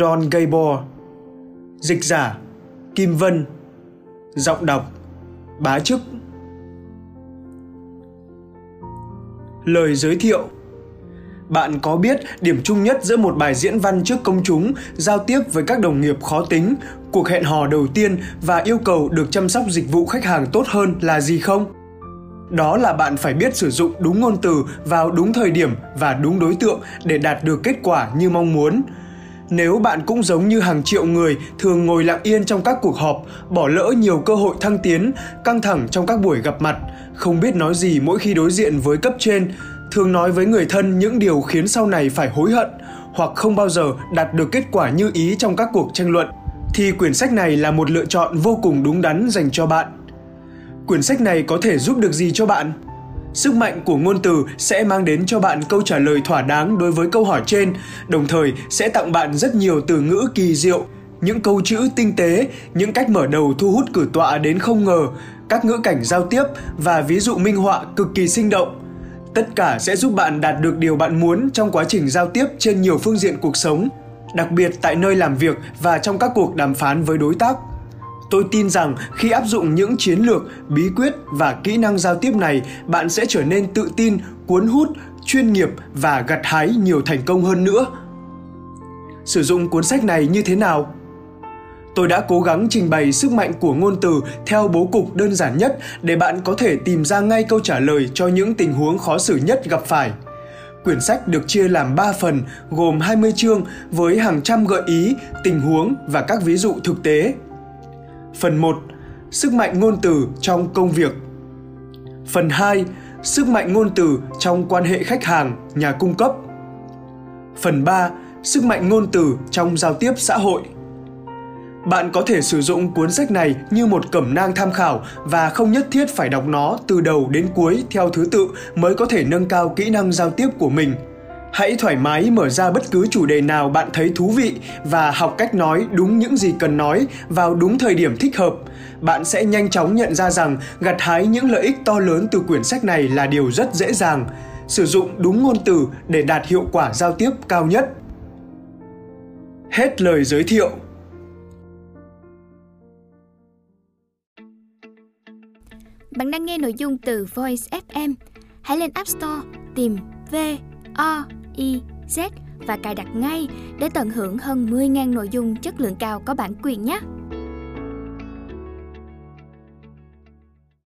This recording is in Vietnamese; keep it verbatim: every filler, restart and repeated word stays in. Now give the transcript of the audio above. Don Gabor. Dịch giả Kim Vân. Giọng đọc Bá Chức. Lời giới thiệu. Bạn có biết điểm chung nhất giữa một bài diễn văn trước công chúng, giao tiếp với các đồng nghiệp khó tính, cuộc hẹn hò đầu tiên và yêu cầu được chăm sóc dịch vụ khách hàng tốt hơn là gì không? Đó là bạn phải biết sử dụng đúng ngôn từ vào đúng thời điểm và đúng đối tượng để đạt được kết quả như mong muốn. Nếu bạn cũng giống như hàng triệu người thường ngồi lặng yên trong các cuộc họp, bỏ lỡ nhiều cơ hội thăng tiến, căng thẳng trong các buổi gặp mặt, không biết nói gì mỗi khi đối diện với cấp trên, thường nói với người thân những điều khiến sau này phải hối hận, hoặc không bao giờ đạt được kết quả như ý trong các cuộc tranh luận, thì quyển sách này là một lựa chọn vô cùng đúng đắn dành cho bạn. Quyển sách này có thể giúp được gì cho bạn? Sức mạnh của ngôn từ sẽ mang đến cho bạn câu trả lời thỏa đáng đối với câu hỏi trên, đồng thời sẽ tặng bạn rất nhiều từ ngữ kỳ diệu, những câu chữ tinh tế, những cách mở đầu thu hút cử tọa đến không ngờ, các ngữ cảnh giao tiếp và ví dụ minh họa cực kỳ sinh động. Tất cả sẽ giúp bạn đạt được điều bạn muốn trong quá trình giao tiếp trên nhiều phương diện cuộc sống, đặc biệt tại nơi làm việc và trong các cuộc đàm phán với đối tác. Tôi tin rằng khi áp dụng những chiến lược, bí quyết và kỹ năng giao tiếp này, bạn sẽ trở nên tự tin, cuốn hút, chuyên nghiệp và gặt hái nhiều thành công hơn nữa. Sử dụng cuốn sách này như thế nào? Tôi đã cố gắng trình bày sức mạnh của ngôn từ theo bố cục đơn giản nhất để bạn có thể tìm ra ngay câu trả lời cho những tình huống khó xử nhất gặp phải. Quyển sách được chia làm ba phần gồm hai mươi chương với hàng trăm gợi ý, tình huống và các ví dụ thực tế. Phần một. Sức mạnh ngôn từ trong công việc. Phần hai. Sức mạnh ngôn từ trong quan hệ khách hàng, nhà cung cấp. Phần ba. Sức mạnh ngôn từ trong giao tiếp xã hội. Bạn có thể sử dụng cuốn sách này như một cẩm nang tham khảo và không nhất thiết phải đọc nó từ đầu đến cuối theo thứ tự mới có thể nâng cao kỹ năng giao tiếp của mình. Hãy thoải mái mở ra bất cứ chủ đề nào bạn thấy thú vị và học cách nói đúng những gì cần nói vào đúng thời điểm thích hợp. Bạn sẽ nhanh chóng nhận ra rằng gặt hái những lợi ích to lớn từ quyển sách này là điều rất dễ dàng. Sử dụng đúng ngôn từ để đạt hiệu quả giao tiếp cao nhất. Hết lời giới thiệu. Bạn đang nghe nội dung từ VOIZ ép em. Hãy lên App Store tìm V O I Z và cài đặt ngay để tận hưởng hơn mười nghìn nội dung chất lượng cao có bản quyền nhé.